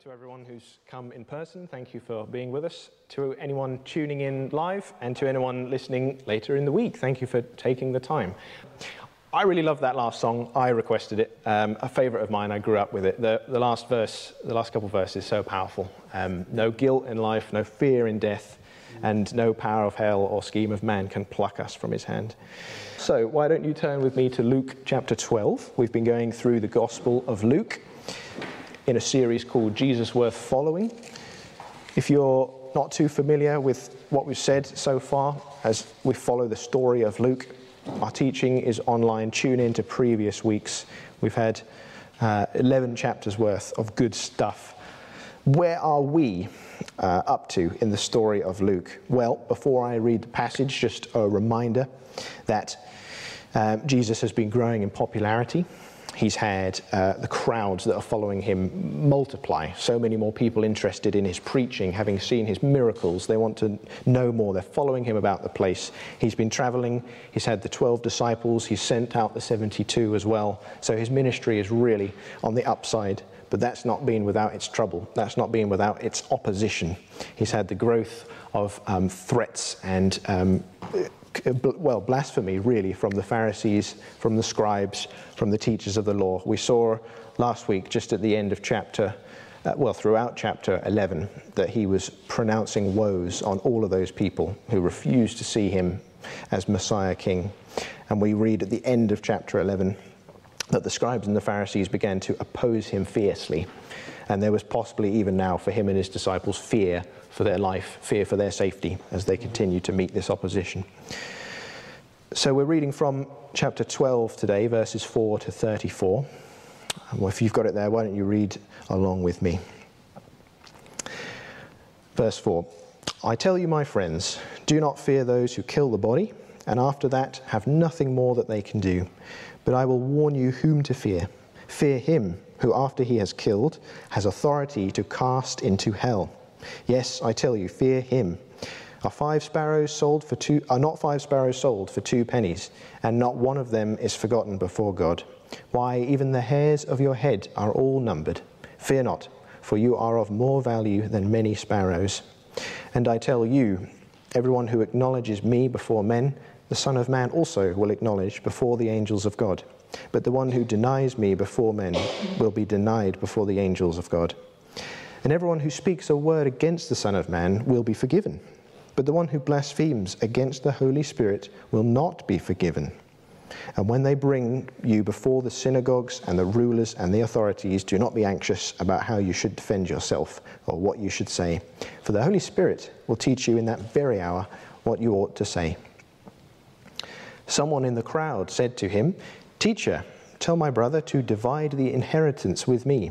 to everyone who's come in person, thank you for being with us. To anyone tuning in live and to anyone listening later in the week, thank you for taking the time. I really love that last song. I requested it. A favourite of mine. I grew up with it. The last verse, the last couple of verses, so powerful. No guilt in life, no fear in death, and no power of hell or scheme of man can pluck us from his hand. So why don't you turn with me to Luke chapter 12. We've been going through the Gospel of Luke in a series called Jesus Worth Following. If you're not too familiar with what we've said so far, as we follow the story of Luke, our teaching is online. Tune in to previous weeks. We've had 11 chapters worth of good stuff. Where are we up to in the story of Luke? Well, before I read the passage, just a reminder that Jesus has been growing in popularity. He's had the crowds that are following him multiply. So many more people interested in his preaching, having seen his miracles. They want to know more. They're following him about the place. He's been traveling. He's had the 12 disciples. He's sent out the 72 as well. So his ministry is really on the upside. But that's not been without its trouble. That's not been without its opposition. He's had the growth of threats and blasphemy, really, from the Pharisees, from the scribes, from the teachers of the law. We saw last week, just at the end of throughout chapter 11, that he was pronouncing woes on all of those people who refused to see him as Messiah King. And we read at the end of chapter 11 that the scribes and the Pharisees began to oppose him fiercely. And there was possibly even now for him and his disciples fear for their life, fear for their safety as they continue to meet this opposition. So we're reading from chapter 12 today, verses 4 to 34. Well, if you've got it there, why don't you read along with me. Verse 4, I tell you, my friends, do not fear those who kill the body, and after that have nothing more that they can do. But I will warn you whom to fear. Fear him who, after he has killed, has authority to cast into hell. Yes, I tell you, fear him. Are not five sparrows sold for 2 pennies, and not one of them is forgotten before God? Why, even the hairs of your head are all numbered. Fear not, for you are of more value than many sparrows. And I tell you, everyone who acknowledges me before men, the Son of Man also will acknowledge before the angels of God. But the one who denies me before men will be denied before the angels of God. And everyone who speaks a word against the Son of Man will be forgiven. But the one who blasphemes against the Holy Spirit will not be forgiven. And when they bring you before the synagogues and the rulers and the authorities, do not be anxious about how you should defend yourself or what you should say. For the Holy Spirit will teach you in that very hour what you ought to say. Someone in the crowd said to him, Teacher, tell my brother to divide the inheritance with me.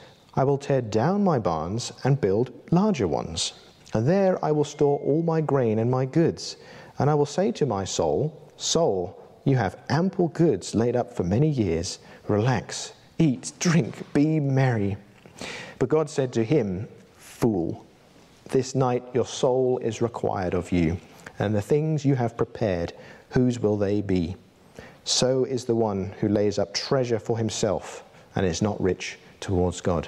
I will tear down my barns and build larger ones. And there I will store all my grain and my goods. And I will say to my soul, Soul, you have ample goods laid up for many years. Relax, eat, drink, be merry. But God said to him, Fool, this night your soul is required of you. And the things you have prepared, whose will they be? So is the one who lays up treasure for himself and is not rich towards God.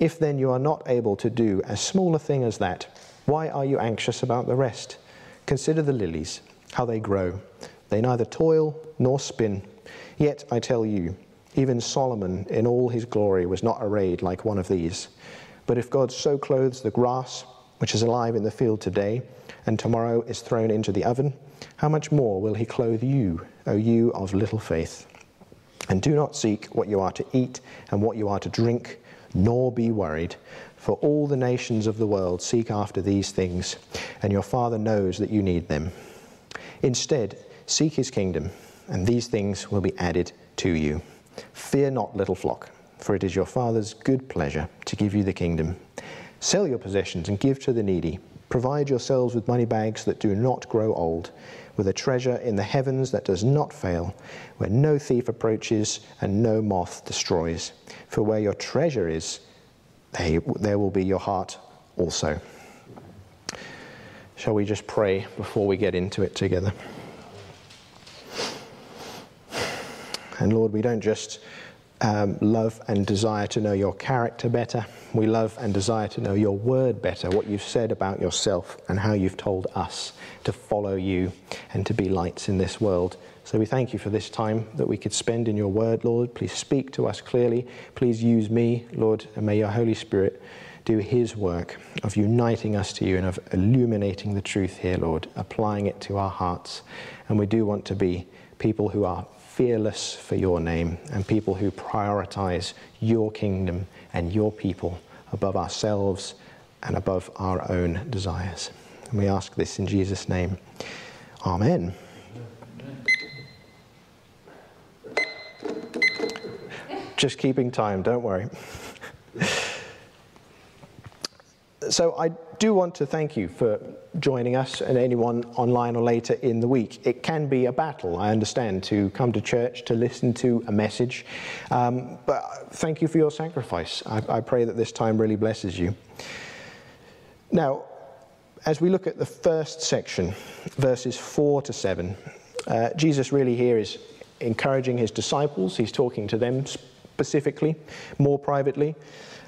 If then you are not able to do as small a thing as that, why are you anxious about the rest? Consider the lilies, how they grow. They neither toil nor spin. Yet I tell you, even Solomon in all his glory was not arrayed like one of these. But if God so clothes the grass, which is alive in the field today and tomorrow is thrown into the oven, how much more will he clothe you, O you of little faith? And do not seek what you are to eat and what you are to drink, nor be worried, for all the nations of the world seek after these things, and your Father knows that you need them. Instead, seek his kingdom, and these things will be added to you. Fear not, little flock, for it is your Father's good pleasure to give you the kingdom. Sell your possessions and give to the needy. Provide yourselves with money bags that do not grow old, with a treasure in the heavens that does not fail, where no thief approaches and no moth destroys. For where your treasure is, there will be your heart also. Shall we just pray before we get into it together? And Lord, we don't just love and desire to know your character better. We love and desire to know your word better, what you've said about yourself and how you've told us to follow you and to be lights in this world. So we thank you for this time that we could spend in your word, Lord. Please speak to us clearly. Please use me, Lord, and may your Holy Spirit do his work of uniting us to you and of illuminating the truth here, Lord, applying it to our hearts. And we do want to be people who are fearless for your name and people who prioritize your kingdom and your people above ourselves and above our own desires. And we ask this in Jesus' name. Amen. Just keeping time, don't worry. So I do want to thank you for joining us and anyone online or later in the week. It can be a battle, I understand, to come to church, to listen to a message. But thank you for your sacrifice. I pray that this time really blesses you. Now, as we look at the first section, verses 4 to 7, Jesus really here is encouraging his disciples. He's talking to them specifically, more privately.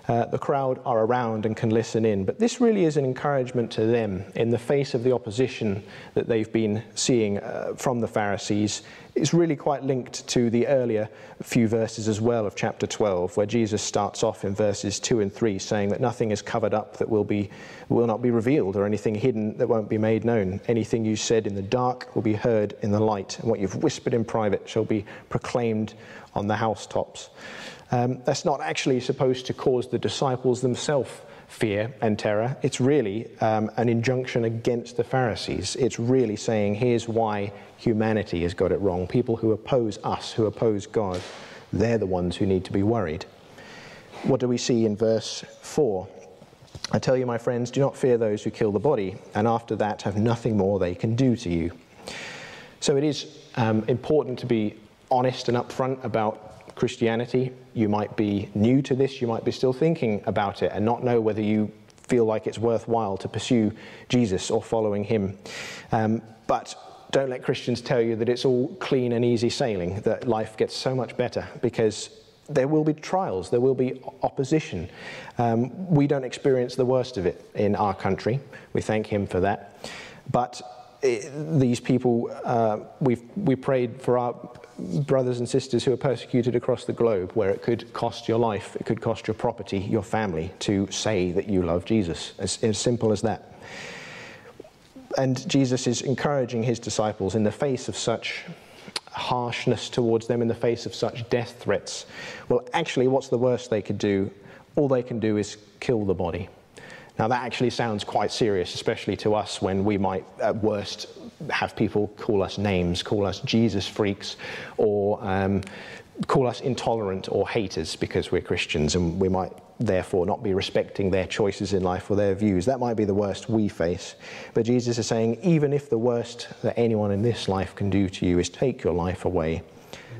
The crowd are around and can listen in, but this really is an encouragement to them in the face of the opposition that they've been seeing from the Pharisees. It's really quite linked to the earlier few verses as well of chapter 12, where Jesus starts off in verses 2 and 3 saying that nothing is covered up that will not be revealed, or anything hidden that won't be made known. Anything you said in the dark will be heard in the light, and what you've whispered in private shall be proclaimed on the housetops. That's not actually supposed to cause the disciples themselves fear and terror. It's really an injunction against the Pharisees. It's really saying, here's why humanity has got it wrong. People who oppose us, who oppose God, they're the ones who need to be worried. What do we see in verse 4? I tell you, my friends, do not fear those who kill the body, and after that have nothing more they can do to you. So it is important to be honest and upfront about Christianity. You might be new to this, you might be still thinking about it and not know whether you feel like it's worthwhile to pursue Jesus or following him. But don't let Christians tell you that it's all clean and easy sailing, that life gets so much better, because there will be trials, there will be opposition. We don't experience the worst of it in our country. We thank him for that. But these people, we prayed for our brothers and sisters who are persecuted across the globe, where it could cost your life, it could cost your property, your family, to say that you love Jesus. As simple as that. And Jesus is encouraging his disciples in the face of such harshness towards them, in the face of such death threats. Well, actually, what's the worst they could do? All they can do is kill the body. Now, that actually sounds quite serious, especially to us, when we might, at worst, have people call us names, call us Jesus freaks, or call us intolerant or haters because we're Christians, and we might therefore not be respecting their choices in life or their views. That might be the worst we face. But Jesus is saying, even if the worst that anyone in this life can do to you is take your life away,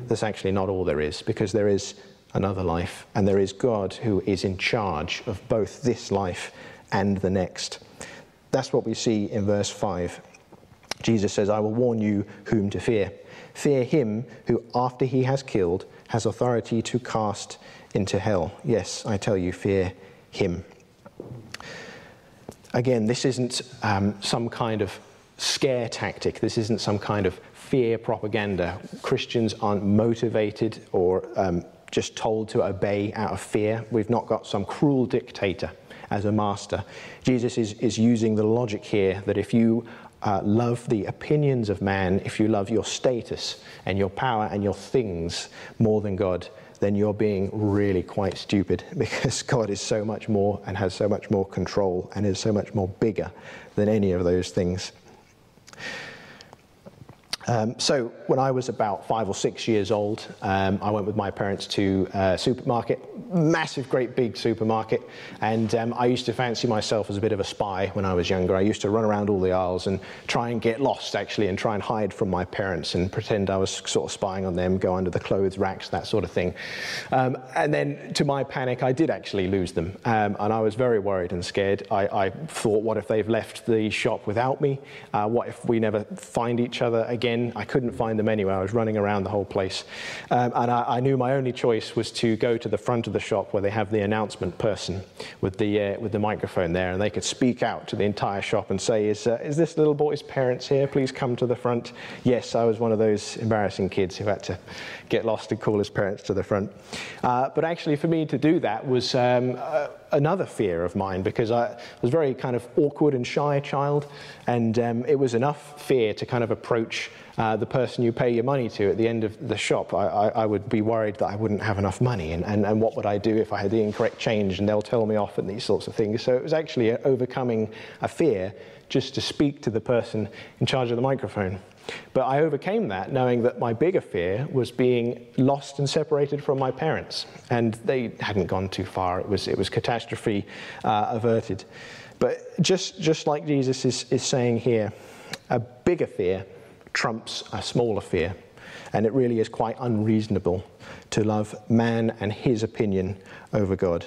that's actually not all there is, because there is another life, and there is God who is in charge of both this life and the next. That's what we see in verse 5. Jesus says, I will warn you whom to fear. Fear him who, after he has killed, has authority to cast into hell. Yes, I tell you, fear him. Again, this isn't some kind of scare tactic. This isn't some kind of fear propaganda. Christians aren't motivated or just told to obey out of fear. We've not got some cruel dictator as a master. Jesus is using the logic here that if you love the opinions of man, if you love your status and your power and your things more than God, then you're being really quite stupid, because God is so much more and has so much more control and is so much more bigger than any of those things. So when I was about 5 or 6 years old, I went with my parents to a supermarket, massive, great big supermarket, and I used to fancy myself as a bit of a spy when I was younger. I used to run around all the aisles and try and get lost, actually, and try and hide from my parents and pretend I was sort of spying on them, go under the clothes racks, that sort of thing. And then, to my panic, I did actually lose them, and I was very worried and scared. I thought, what if they've left the shop without me? What if we never find each other again? I couldn't find them anywhere. I was running around the whole place. And I knew my only choice was to go to the front of the shop where they have the announcement person with the microphone there, and they could speak out to the entire shop and say, is this little boy's parents here? Please come to the front. Yes, I was one of those embarrassing kids who had to get lost and call his parents to the front. But actually, for me to do that was another fear of mine, because I was very kind of awkward and shy child, and it was enough fear to kind of approach the person you pay your money to at the end of the shop. I would be worried that I wouldn't have enough money, and what would I do if I had the incorrect change and they'll tell me off and these sorts of things. So it was actually overcoming a fear just to speak to the person in charge of the microphone. But I overcame that knowing that my bigger fear was being lost and separated from my parents, and they hadn't gone too far. It was catastrophe averted. But just like Jesus is saying here, a bigger fear trumps a smaller fear, and it really is quite unreasonable to love man and his opinion over God.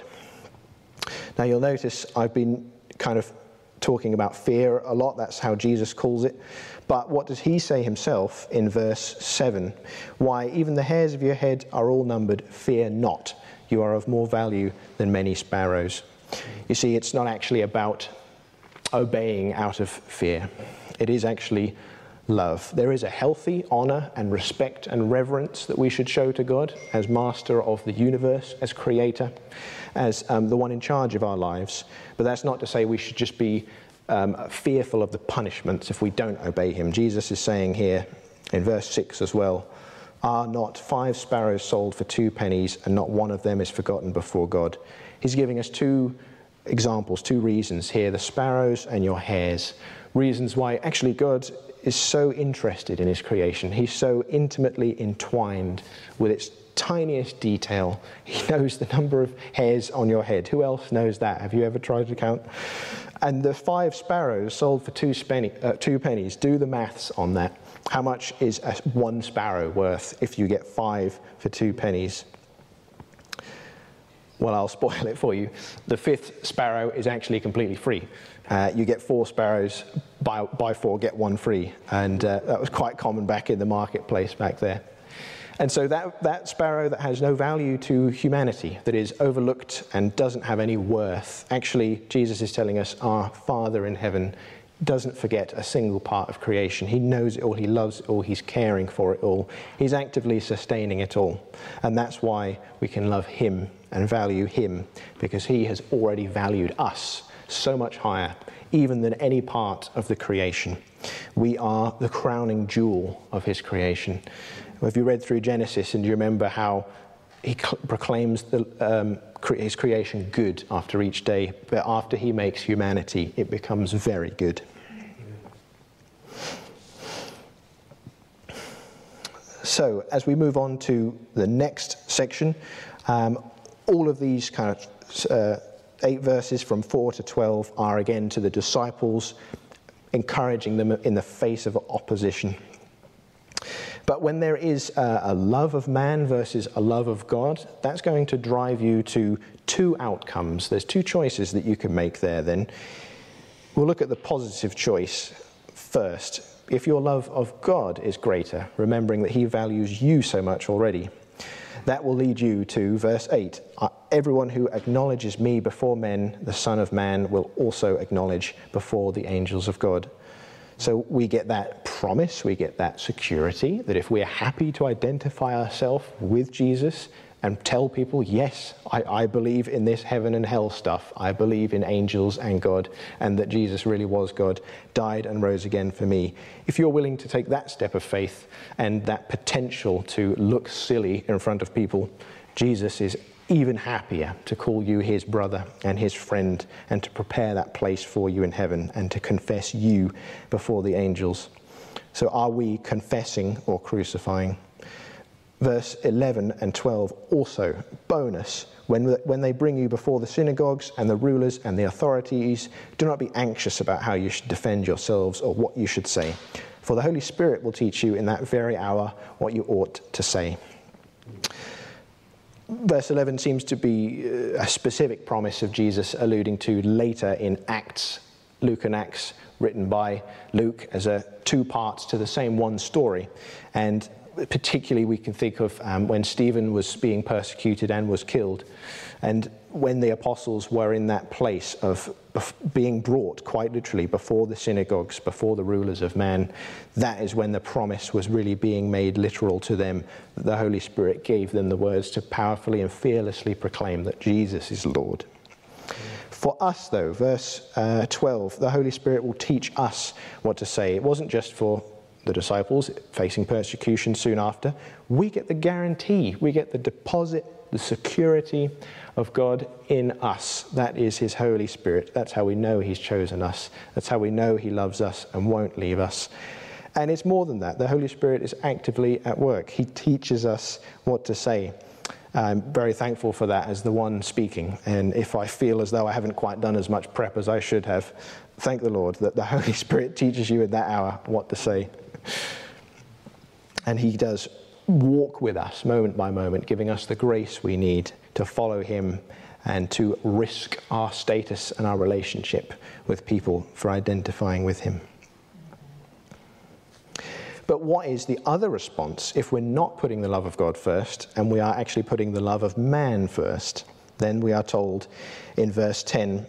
Now, you'll notice I've been kind of talking about fear a lot. That's how Jesus calls it. But what does he say himself in verse 7? Why, even the hairs of your head are all numbered. Fear not. You are of more value than many sparrows. You see, it's not actually about obeying out of fear. It is actually love. There is a healthy honor and respect and reverence that we should show to God as master of the universe, as creator, as the one in charge of our lives. But that's not to say we should just be fearful of the punishments if we don't obey him. Jesus is saying here in verse 6 as well, are not 5 sparrows sold for 2 pennies, and not one of them is forgotten before God? He's giving us 2 examples, 2 reasons here, the sparrows and your hairs. Reasons why actually God is so interested in his creation. He's so intimately entwined with its tiniest detail. He knows the number of hairs on your head. Who else knows that? Have you ever tried to count? And the 5 sparrows sold for 2 pennies. Do the maths on that. How much is one sparrow worth if you get 5 for 2 pennies? Well, I'll spoil it for you. The 5th sparrow is actually completely free. You get 4 sparrows, buy 4, get 1 free. And that was quite common back in the marketplace back there. And so that sparrow that has no value to humanity, that is overlooked and doesn't have any worth, actually, Jesus is telling us our Father in heaven doesn't forget a single part of creation. He knows it all, he loves it all, he's caring for it all. He's actively sustaining it all. And that's why we can love him and value him, because he has already valued us so much higher, even than any part of the creation. We are the crowning jewel of his creation. If you read through Genesis, and you remember how he proclaims his creation good after each day, but after he makes humanity, it becomes very good. So, as we move on to the next section, all of these kind of 8 verses from 4 to 12 are again to the disciples, encouraging them in the face of opposition. But when there is a love of man versus a love of God, that's going to drive you to 2 outcomes. There's 2 choices that you can make there then. We'll look at the positive choice first. If your love of God is greater, remembering that he values you so much already, that will lead you to verse 8. Everyone who acknowledges me before men, the Son of Man will also acknowledge before the angels of God. So we get that promise, we get that security, that if we're happy to identify ourselves with Jesus, and tell people, yes, I believe in this heaven and hell stuff. I believe in angels and God, and that Jesus really was God, died and rose again for me. If you're willing to take that step of faith and that potential to look silly in front of people, Jesus is even happier to call you his brother and his friend, and to prepare that place for you in heaven, and to confess you before the angels. So are we confessing or crucifying? Verse 11 and 12 also, bonus, when they bring you before the synagogues and the rulers and the authorities, do not be anxious about how you should defend yourselves or what you should say, for the Holy Spirit will teach you in that very hour what you ought to say. Verse 11 seems to be a specific promise of Jesus alluding to later in Acts, Luke and Acts, written by Luke as two parts to the same one story. And particularly we can think of when Stephen was being persecuted and was killed, and when the apostles were in that place of being brought quite literally before the synagogues, before the rulers of man, that is when the promise was really being made literal to them, that the Holy Spirit gave them the words to powerfully and fearlessly proclaim that Jesus is Lord. For us, though, verse 12, the Holy Spirit will teach us what to say. It wasn't just for the disciples facing persecution soon after. We get the guarantee, we get the deposit, the security of God in us. That is his Holy Spirit. That's how we know he's chosen us. That's how we know he loves us and won't leave us. And it's more than that. The Holy Spirit is actively at work. He teaches us what to say. I'm very thankful for that as the one speaking. And if I feel as though I haven't quite done as much prep as I should have, thank the Lord that the Holy Spirit teaches you in that hour what to say. And he does walk with us moment by moment, giving us the grace we need to follow him and to risk our status and our relationship with people for identifying with him. But what is the other response if we're not putting the love of God first and we are actually putting the love of man first? Then we are told in verse 10,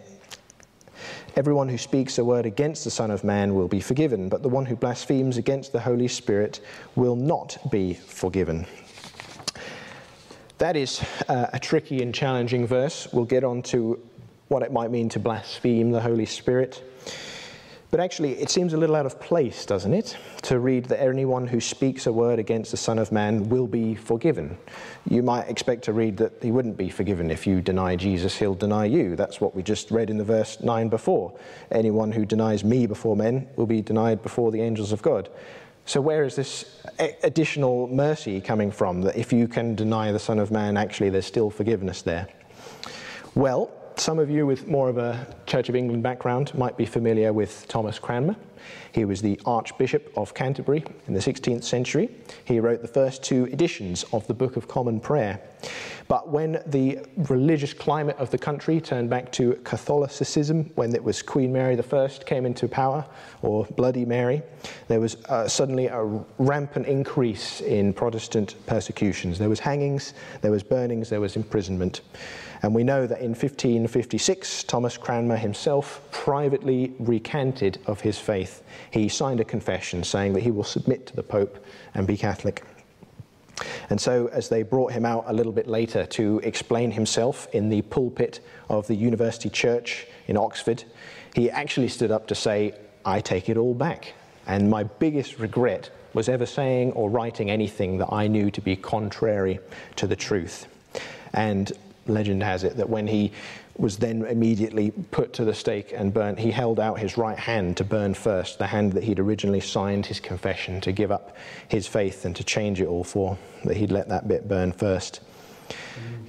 everyone who speaks a word against the Son of Man will be forgiven, but the one who blasphemes against the Holy Spirit will not be forgiven. That is a tricky and challenging verse. We'll get on to what it might mean to blaspheme the Holy Spirit. But actually, it seems a little out of place, doesn't it, to read that anyone who speaks a word against the Son of Man will be forgiven. You might expect to read that he wouldn't be forgiven. If you deny Jesus, he'll deny you. That's what we just read in the verse 9 before. Anyone who denies me before men will be denied before the angels of God. So where is this additional mercy coming from, that if you can deny the Son of Man, actually there's still forgiveness there? Well, some of you with more of a Church of England background might be familiar with Thomas Cranmer. He was the Archbishop of Canterbury in the 16th century. He wrote the first two editions of the Book of Common Prayer. But when the religious climate of the country turned back to Catholicism, when it was Queen Mary I came into power, or Bloody Mary, there was suddenly a rampant increase in Protestant persecutions. There was hangings, there was burnings, there was imprisonment. And we know that in 1556, Thomas Cranmer himself privately recanted of his faith. He signed a confession saying that he will submit to the Pope and be Catholic. And so as they brought him out a little bit later to explain himself in the pulpit of the University Church in Oxford, he actually stood up to say, I take it all back. And my biggest regret was ever saying or writing anything that I knew to be contrary to the truth. And legend has it that when he was then immediately put to the stake and burnt, he held out his right hand to burn first, the hand that he'd originally signed his confession to give up his faith and to change it all for, that he'd let that bit burn first.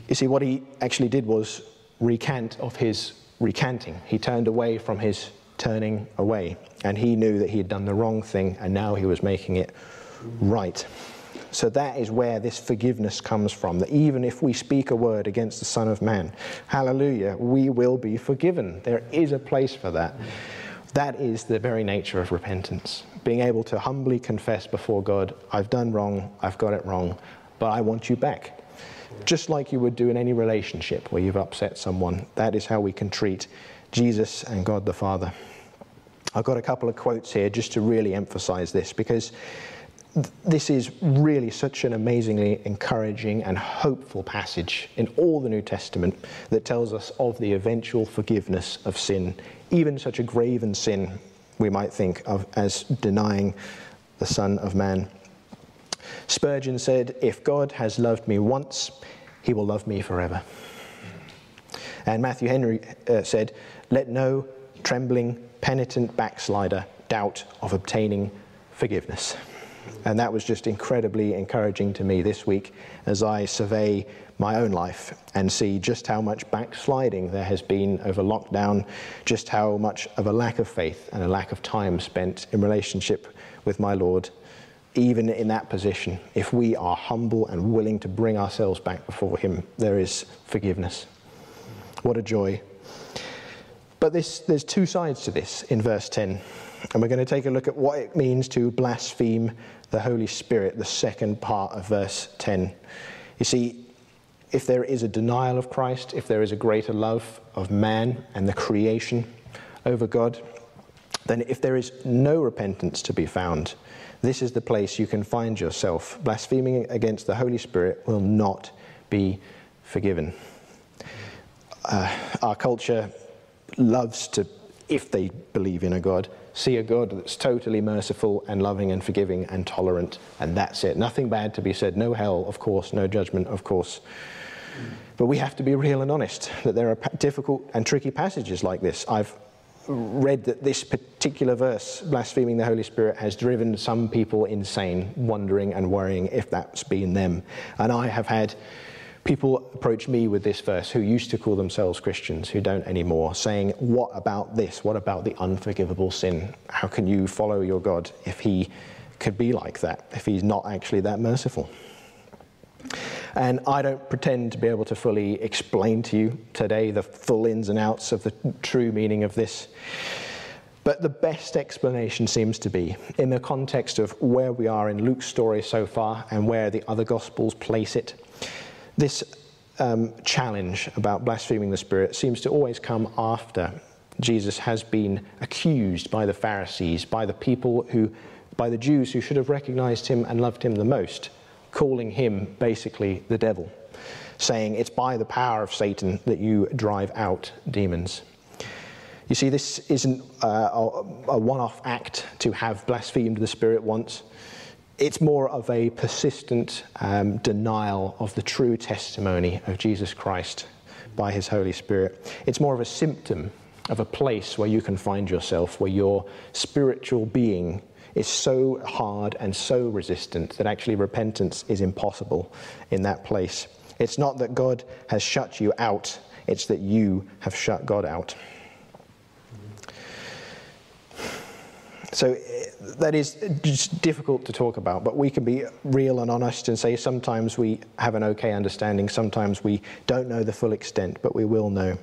You see, what he actually did was recant of his recanting. He turned away from his turning away, and he knew that he had done the wrong thing, and now he was making it right. So that is where this forgiveness comes from, that even if we speak a word against the Son of Man, hallelujah, we will be forgiven. There is a place for that. That is the very nature of repentance, being able to humbly confess before God, I've done wrong, I've got it wrong, but I want you back. Just like you would do in any relationship where you've upset someone. That is how we can treat Jesus and God the Father. I've got a couple of quotes here just to really emphasize this, because This is really such an amazingly encouraging and hopeful passage in all the New Testament that tells us of the eventual forgiveness of sin, even such a graven sin we might think of as denying the Son of Man. Spurgeon said, "If God has loved me once, he will love me forever." And Matthew Henry said, "Let no trembling, penitent backslider doubt of obtaining forgiveness." And that was just incredibly encouraging to me this week as I survey my own life and see just how much backsliding there has been over lockdown, just how much of a lack of faith and a lack of time spent in relationship with my Lord. Even in that position, if we are humble and willing to bring ourselves back before him, there is forgiveness. What a joy. But there's two sides to this in verse 10. And we're going to take a look at what it means to blaspheme the Holy Spirit, the second part of verse 10. You see, if there is a denial of Christ, if there is a greater love of man and the creation over God, then if there is no repentance to be found, this is the place you can find yourself. Blaspheming against the Holy Spirit will not be forgiven. Our culture loves to, if they believe in a God, see a God that's totally merciful and loving and forgiving and tolerant, and that's it. Nothing bad to be said, no hell, of course, no judgment, of course. But we have to be real and honest that there are difficult and tricky passages like this. I've read that this particular verse, blaspheming the Holy Spirit, has driven some people insane, wondering and worrying if that's been them. And I have had people approach me with this verse who used to call themselves Christians, who don't anymore, saying, what about this? What about the unforgivable sin? How can you follow your God if he could be like that, if he's not actually that merciful? And I don't pretend to be able to fully explain to you today the full ins and outs of the true meaning of this. But the best explanation seems to be, in the context of where we are in Luke's story so far and where the other Gospels place it, this challenge about blaspheming the Spirit seems to always come after Jesus has been accused by the Pharisees, by the people who, by the Jews who should have recognized him and loved him the most, calling him basically the devil, saying it's by the power of Satan that you drive out demons. You see, this isn't a one-off act to have blasphemed the Spirit once. It's more of a persistent denial of the true testimony of Jesus Christ by his Holy Spirit. It's more of a symptom of a place where you can find yourself, where your spiritual being is so hard and so resistant that actually repentance is impossible in that place. It's not that God has shut you out, it's that you have shut God out. So that is just difficult to talk about, but we can be real and honest and say sometimes we have an okay understanding, sometimes we don't know the full extent, but we will know.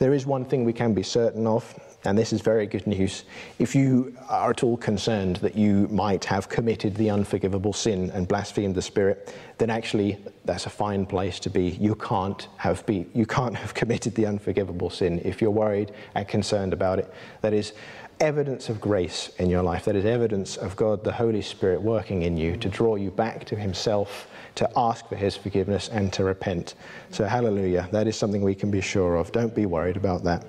There is one thing we can be certain of, and this is very good news. If you are at all concerned that you might have committed the unforgivable sin and blasphemed the Spirit, then actually that's a fine place to be. You can't have committed the unforgivable sin if you're worried and concerned about it. That is evidence of grace in your life. That is evidence of God, the Holy Spirit, working in you to draw you back to himself, to ask for his forgiveness and to repent. So hallelujah, that is something we can be sure of. Don't be worried about that.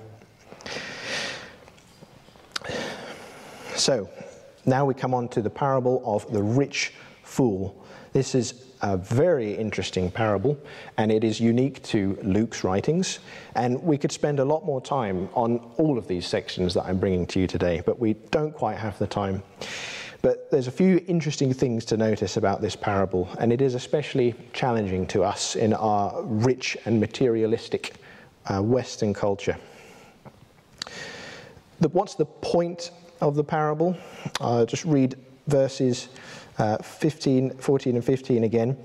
So now we come on to the parable of the rich fool. This is a very interesting parable, and it is unique to Luke's writings, and we could spend a lot more time on all of these sections that I'm bringing to you today, but we don't quite have the time. But there's a few interesting things to notice about this parable, and it is especially challenging to us in our rich and materialistic Western culture. What's the point of the parable? I'll just read verses 14 and 15 again.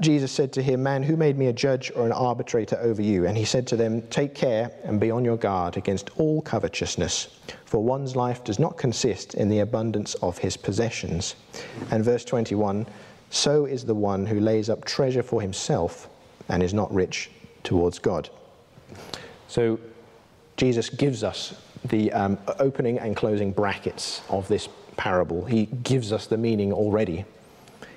Jesus said to him, "Man, who made me a judge or an arbitrator over you?" And he said to them, "Take care and be on your guard against all covetousness, for one's life does not consist in the abundance of his possessions." And verse 21, "So is the one who lays up treasure for himself and is not rich towards God." So Jesus gives us the opening and closing brackets of this parable. He gives us the meaning already.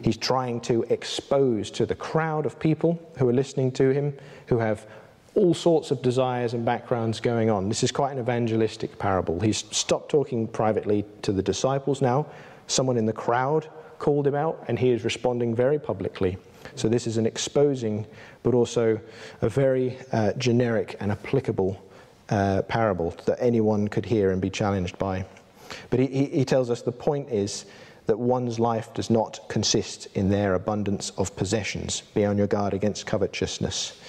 He's trying to expose to the crowd of people who are listening to him, who have all sorts of desires and backgrounds going on. This is quite an evangelistic parable. He's stopped talking privately to the disciples now. Someone in the crowd called him out, and he is responding very publicly. So this is an exposing, but also a very generic and applicable parable that anyone could hear and be challenged by. But he tells us the point is that one's life does not consist in their abundance of possessions. Be on your guard against covetousness.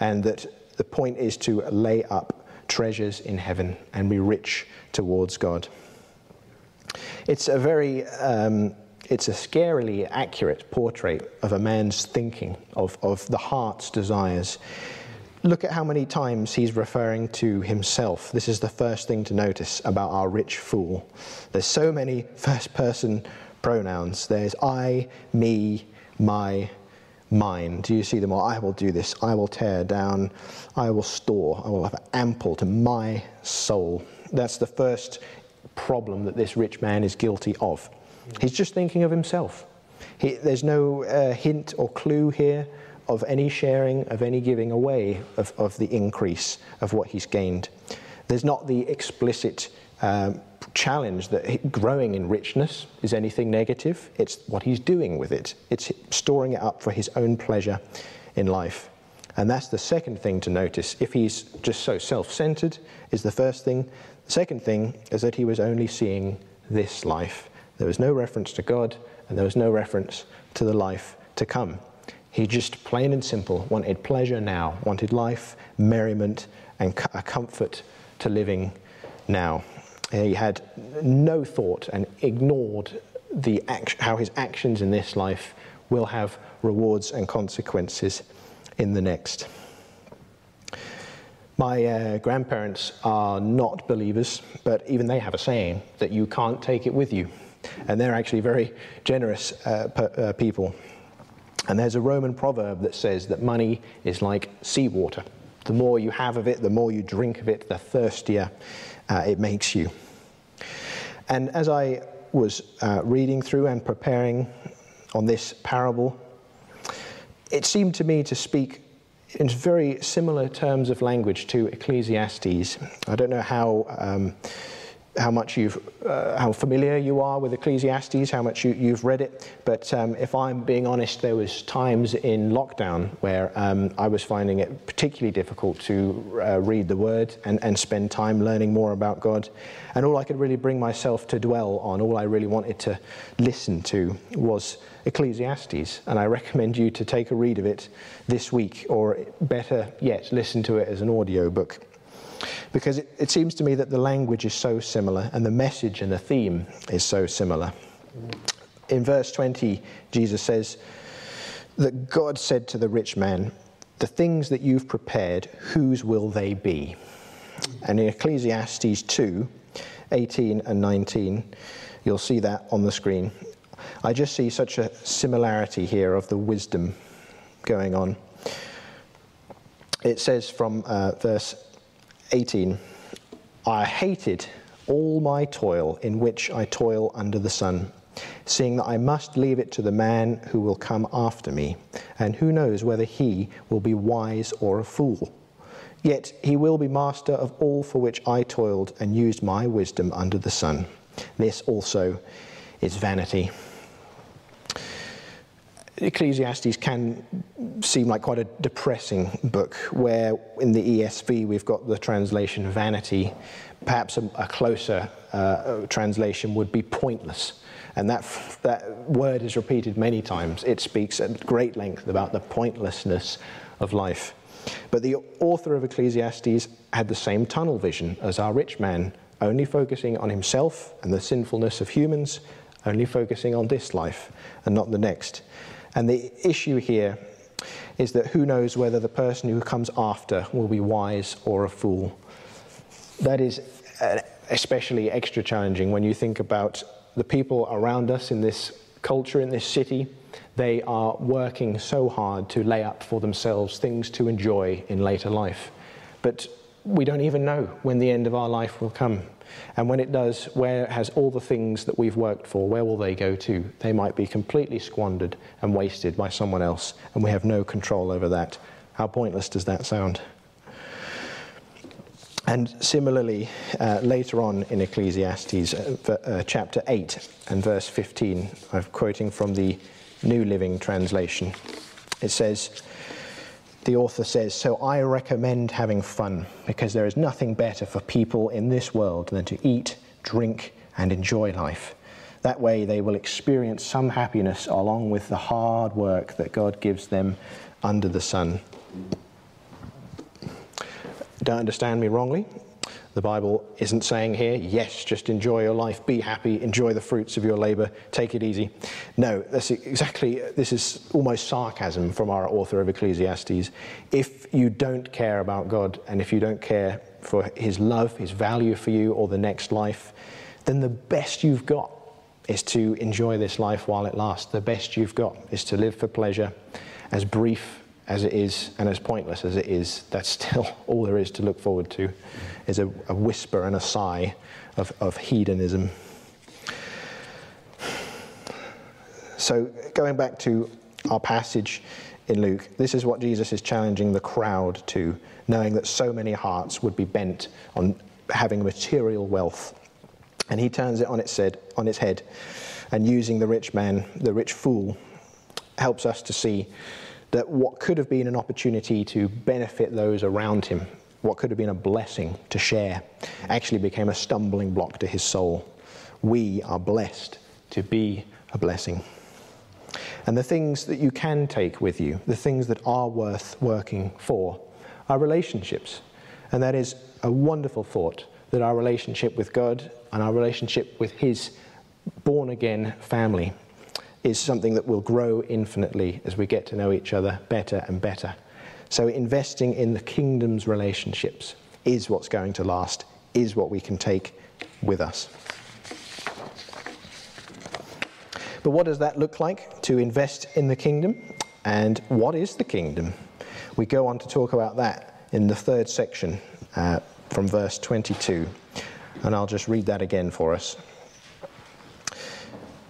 And that the point is to lay up treasures in heaven and be rich towards God. It's a very, it's a scarily accurate portrait of a man's thinking, of the heart's desires. Look at how many times he's referring to himself. This is the first thing to notice about our rich fool. There's so many first-person pronouns. There's I, me, my, mine. Do you see them all? I will do this. I will tear down. I will store. I will have ample to my soul. That's the first problem that this rich man is guilty of. He's just thinking of himself. There's no hint or clue here of any sharing, of any giving away of the increase of what he's gained. There's not the explicit challenge that growing in richness is anything negative. It's what he's doing with it. It's storing it up for his own pleasure in life. And that's the second thing to notice. If he's just so self-centered is the first thing. The second thing is that he was only seeing this life. There was no reference to God, and there was no reference to the life to come. He just plain and simple wanted pleasure now, wanted life, merriment, and a comfort to living now. He had no thought and ignored the how his actions in this life will have rewards and consequences in the next. My grandparents are not believers, but even they have a saying that you can't take it with you. And they're actually very generous people. And there's a Roman proverb that says that money is like seawater. The more you have of it, the more you drink of it, the thirstier it makes you. And as I was reading through and preparing on this parable, it seemed to me to speak in very similar terms of language to Ecclesiastes. I don't know how familiar you are with Ecclesiastes, how much you've read it, but if I'm being honest, there was times in lockdown where I was finding it particularly difficult to read the Word and spend time learning more about God, and all I could really bring myself to dwell on, all I really wanted to listen to was Ecclesiastes, and I recommend you to take a read of it this week, or better yet, listen to it as an audiobook. Because it seems to me that the language is so similar and the message and the theme is so similar. In verse 20, Jesus says that God said to the rich man, "The things that you've prepared, whose will they be?" And in Ecclesiastes 2, 18 and 19, you'll see that on the screen. I just see such a similarity here of the wisdom going on. It says from verse 18, "I hated all my toil in which I toil under the sun, seeing that I must leave it to the man who will come after me, and who knows whether he will be wise or a fool. Yet he will be master of all for which I toiled and used my wisdom under the sun. This also is vanity." Ecclesiastes can seem like quite a depressing book, where in the ESV we've got the translation vanity. Perhaps a closer translation would be pointless. And that word is repeated many times. It speaks at great length about the pointlessness of life. But the author of Ecclesiastes had the same tunnel vision as our rich man, only focusing on himself and the sinfulness of humans, only focusing on this life and not the next. And the issue here is that who knows whether the person who comes after will be wise or a fool. That is especially extra challenging when you think about the people around us in this culture, in this city. They are working so hard to lay up for themselves things to enjoy in later life. But we don't even know when the end of our life will come. And when it does, where has all the things that we've worked for, where will they go to? They might be completely squandered and wasted by someone else, and we have no control over that. How pointless does that sound? And similarly, later on in Ecclesiastes, chapter 8 and verse 15, I'm quoting from the New Living Translation. It says, the author says, so I recommend having fun, because there is nothing better for people in this world than to eat, drink, and enjoy life. That way they will experience some happiness along with the hard work that God gives them under the sun. Don't understand me wrongly. The Bible isn't saying here, yes, just enjoy your life, be happy, enjoy the fruits of your labour, take it easy. No, that's exactly, this is almost sarcasm from our author of Ecclesiastes. If you don't care about God, and if you don't care for his love, his value for you, or the next life, then the best you've got is to enjoy this life while it lasts. The best you've got is to live for pleasure, as brief as it is, and as pointless as it is. That's still all there is to look forward to, is a whisper and a sigh of hedonism. So going back to our passage in Luke, this is what Jesus is challenging the crowd to, knowing that so many hearts would be bent on having material wealth. And he turns it on its head, and using the rich man, the rich fool, helps us to see that what could have been an opportunity to benefit those around him, what could have been a blessing to share, actually became a stumbling block to his soul. We are blessed to be a blessing. And the things that you can take with you, the things that are worth working for, are relationships. And that is a wonderful thought, that our relationship with God and our relationship with his born-again family is something that will grow infinitely as we get to know each other better and better. So investing in the kingdom's relationships is what's going to last, is what we can take with us. But what does that look like, to invest in the kingdom? And what is the kingdom? We go on to talk about that in the third section from verse 22. And I'll just read that again for us.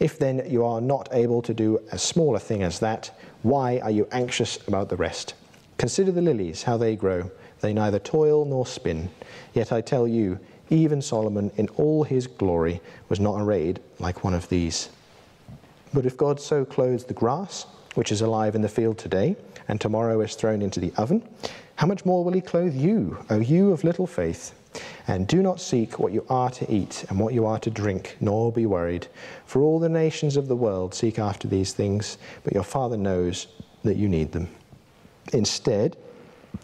If then you are not able to do as small a thing as that, why are you anxious about the rest? Consider the lilies, how they grow. They neither toil nor spin. Yet I tell you, even Solomon in all his glory was not arrayed like one of these. But if God so clothes the grass, which is alive in the field today, and tomorrow is thrown into the oven, how much more will he clothe you, O you of little faith? And do not seek what you are to eat and what you are to drink, nor be worried. For all the nations of the world seek after these things, but your Father knows that you need them. Instead,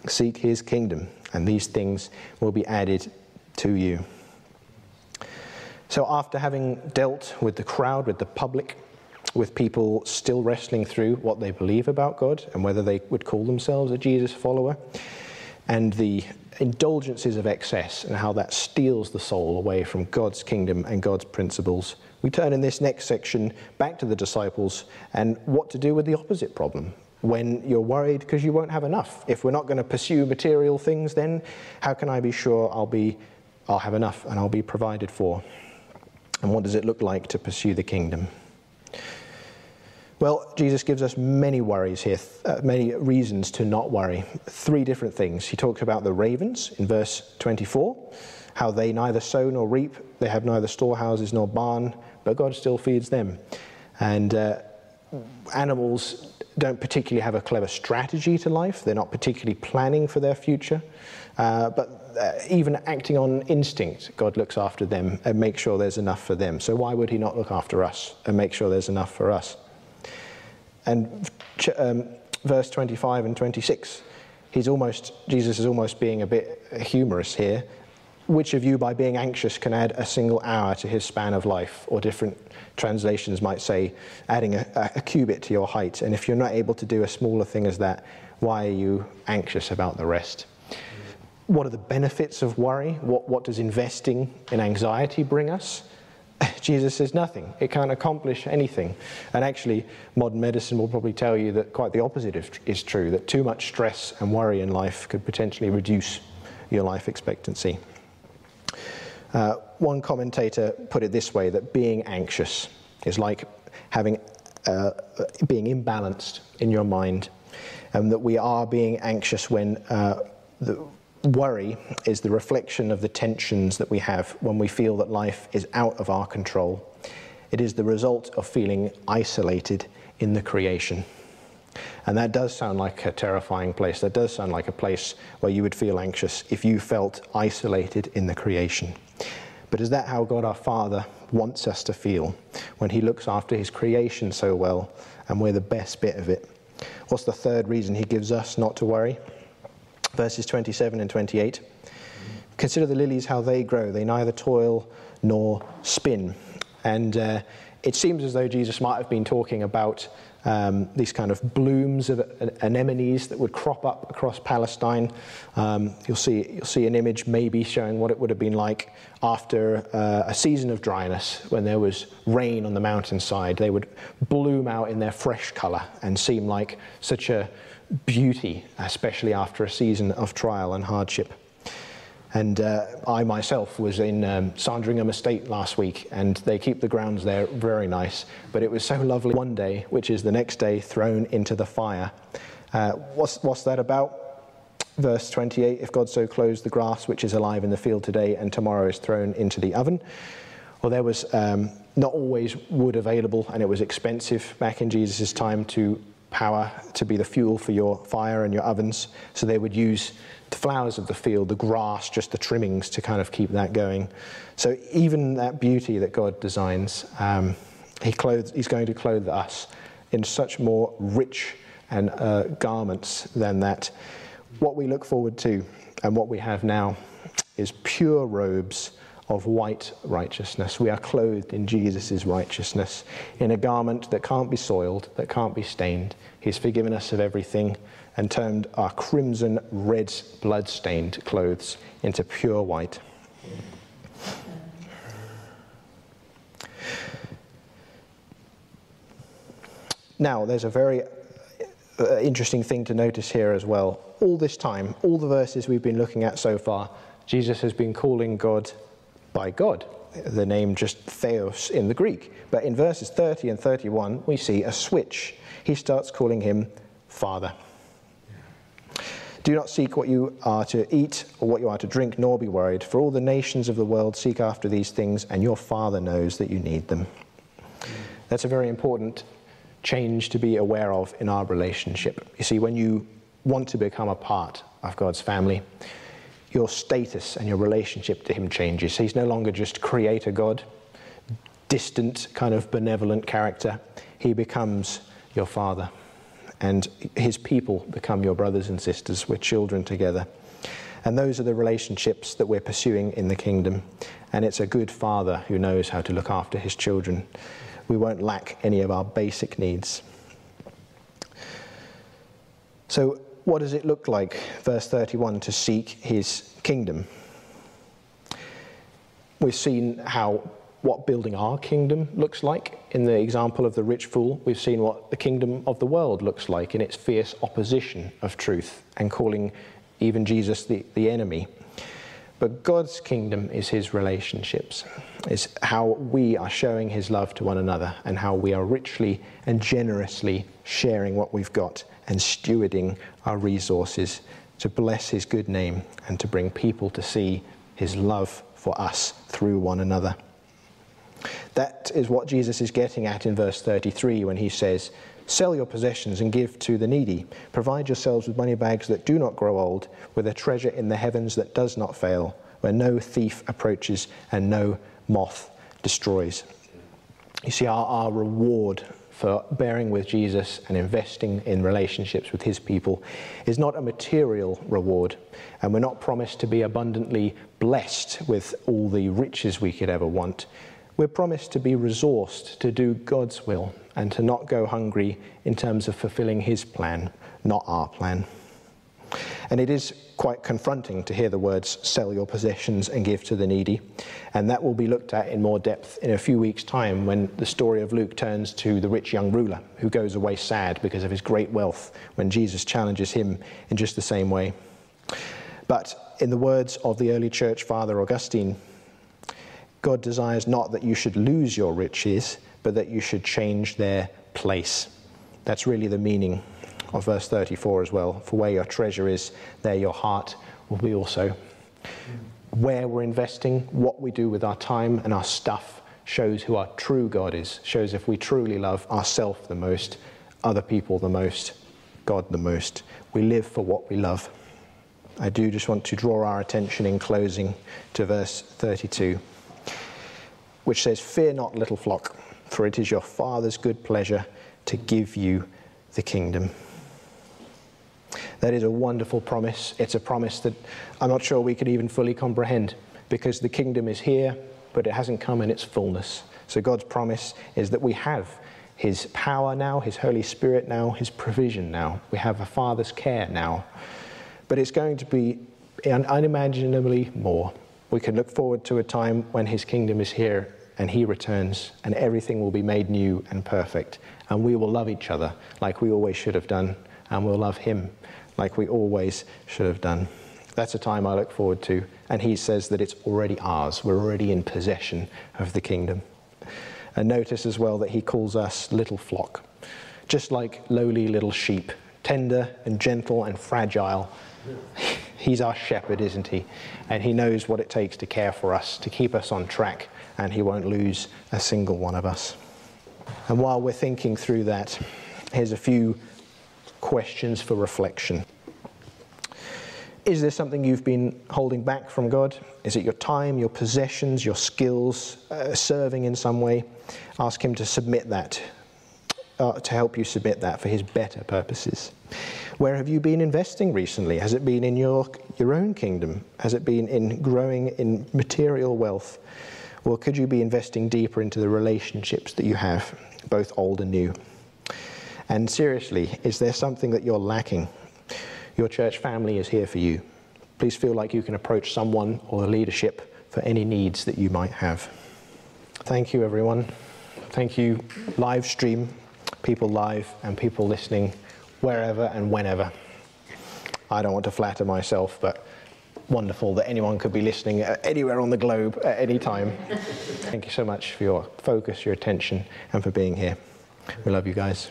seek his kingdom, and these things will be added to you. So after having dealt with the crowd, with the public, with people still wrestling through what they believe about God and whether they would call themselves a Jesus follower, and the indulgences of excess and how that steals the soul away from God's kingdom and God's principles, we turn in this next section back to the disciples and what to do with the opposite problem. When you're worried because you won't have enough, if we're not going to pursue material things, then how can I be sure I'll have enough and I'll be provided for? And what does it look like to pursue the kingdom? Well, Jesus gives us many worries here, many reasons to not worry. Three different things. He talks about the ravens in verse 24, how they neither sow nor reap, they have neither storehouses nor barn, but God still feeds them. And animals don't particularly have a clever strategy to life. They're not particularly planning for their future. But even acting on instinct, God looks after them and makes sure there's enough for them. So why would he not look after us and make sure there's enough for us? And verse 25 and 26, Jesus is almost being a bit humorous here, which of you by being anxious can add a single hour to his span of life? Or different translations might say adding a cubit to your height. And if you're not able to do a smaller thing as that, why are you anxious about the rest? What are the benefits of worry? What does investing in anxiety bring us? Jesus says nothing. It can't accomplish anything. And actually, modern medicine will probably tell you that quite the opposite is true, that too much stress and worry in life could potentially reduce your life expectancy. One commentator put it this way, that being anxious is like having being imbalanced in your mind, and that we are being anxious when the worry is the reflection of the tensions that we have when we feel that life is out of our control. It is the result of feeling isolated in the creation. And that does sound like a terrifying place. That does sound like a place where you would feel anxious if you felt isolated in the creation. But is that how God our Father wants us to feel when he looks after his creation so well and we're the best bit of it? What's the third reason he gives us not to worry? Verses 27 and 28. Consider the lilies, how they grow. They neither toil nor spin. And it seems as though Jesus might have been talking about these kind of blooms of anemones that would crop up across Palestine. You'll see an image maybe showing what it would have been like after a season of dryness when there was rain on the mountainside. They would bloom out in their fresh colour and seem like such a beauty, especially after a season of trial and hardship. And I myself was in Sandringham Estate last week, and they keep the grounds there very nice. But it was so lovely one day, which is the next day thrown into the fire. What's that about? Verse 28, if God so clothes the grass which is alive in the field today and tomorrow is thrown into the oven. Well, there was not always wood available, and it was expensive back in Jesus' time to power to be the fuel for your fire and your ovens. So they would use the flowers of the field, the grass, just the trimmings to kind of keep that going. So even that beauty that God designs, He's going to clothe us in such more rich and garments than that. What we look forward to and what we have now is pure robes of white righteousness. We are clothed in Jesus' righteousness, in a garment that can't be soiled, that can't be stained. He's forgiven us of everything and turned our crimson, red, blood-stained clothes into pure white. Now, there's a very interesting thing to notice here as well. All this time, all the verses we've been looking at so far, Jesus has been calling God by God, the name just Theos in the Greek. But in verses 30 and 31, we see a switch. He starts calling him Father. Do not seek what you are to eat or what you are to drink, nor be worried, for all the nations of the world seek after these things, and your Father knows that you need them. That's a very important change to be aware of in our relationship. You see, when you want to become a part of God's family, your status and your relationship to him changes. He's no longer just creator God, distant, kind of benevolent character. He becomes your Father, and his people become your brothers and sisters. We're children together. And those are the relationships that we're pursuing in the kingdom. And it's a good Father who knows how to look after his children. We won't lack any of our basic needs. So, what does it look like, verse 31, to seek his kingdom? We've seen what building our kingdom looks like in the example of the rich fool. We've seen what the kingdom of the world looks like in its fierce opposition of truth and calling even Jesus the enemy. But God's kingdom is his relationships. It's how we are showing his love to one another and how we are richly and generously sharing what we've got and stewarding our resources to bless his good name and to bring people to see his love for us through one another. That is what Jesus is getting at in verse 33 when he says, "Sell your possessions and give to the needy. Provide yourselves with money bags that do not grow old, with a treasure in the heavens that does not fail, where no thief approaches and no moth destroys." You see, our reward for bearing with Jesus and investing in relationships with his people is not a material reward, and we're not promised to be abundantly blessed with all the riches we could ever want. We're promised to be resourced to do God's will and to not go hungry in terms of fulfilling his plan, not our plan. And it is quite confronting to hear the words, sell your possessions and give to the needy. And that will be looked at in more depth in a few weeks' time when the story of Luke turns to the rich young ruler who goes away sad because of his great wealth when Jesus challenges him in just the same way. But in the words of the early church father Augustine, God desires not that you should lose your riches, but that you should change their place. That's really the meaning of verse 34 as well, for where your treasure is, there your heart will be also. Where we're investing, what we do with our time and our stuff shows who our true God is, shows if we truly love ourselves the most, other people the most, God the most. We live for what we love. I do just want to draw our attention in closing to verse 32, which says, fear not, little flock, for it is your Father's good pleasure to give you the kingdom. That is a wonderful promise. It's a promise that I'm not sure we could even fully comprehend, because the kingdom is here, but it hasn't come in its fullness. So God's promise is that we have his power now, his Holy Spirit now, his provision now. We have a Father's care now. But it's going to be unimaginably more. We can look forward to a time when his kingdom is here and he returns and everything will be made new and perfect. And we will love each other like we always should have done, and we'll love him like we always should have done. That's a time I look forward to, and he says that it's already ours. We're already in possession of the kingdom. And notice as well that he calls us little flock, just like lowly little sheep, tender and gentle and fragile. He's our shepherd, isn't he? And he knows what it takes to care for us, to keep us on track, and he won't lose a single one of us. And while we're thinking through that, here's a few questions for reflection. Is there something you've been holding back from God? Is it your time, your possessions, your skills, serving in some way? Ask him to submit that, to help you submit that for his better purposes. Where have you been investing recently? Has it been in your own kingdom? Has it been in growing in material wealth? Or could you be investing deeper into the relationships that you have, both old and new? And seriously, is there something that you're lacking? Your church family is here for you. Please feel like you can approach someone or the leadership for any needs that you might have. Thank you, everyone. Thank you, live stream, people live and people listening wherever and whenever. I don't want to flatter myself, but wonderful that anyone could be listening anywhere on the globe at any time. Thank you so much for your focus, your attention, and for being here. We love you guys.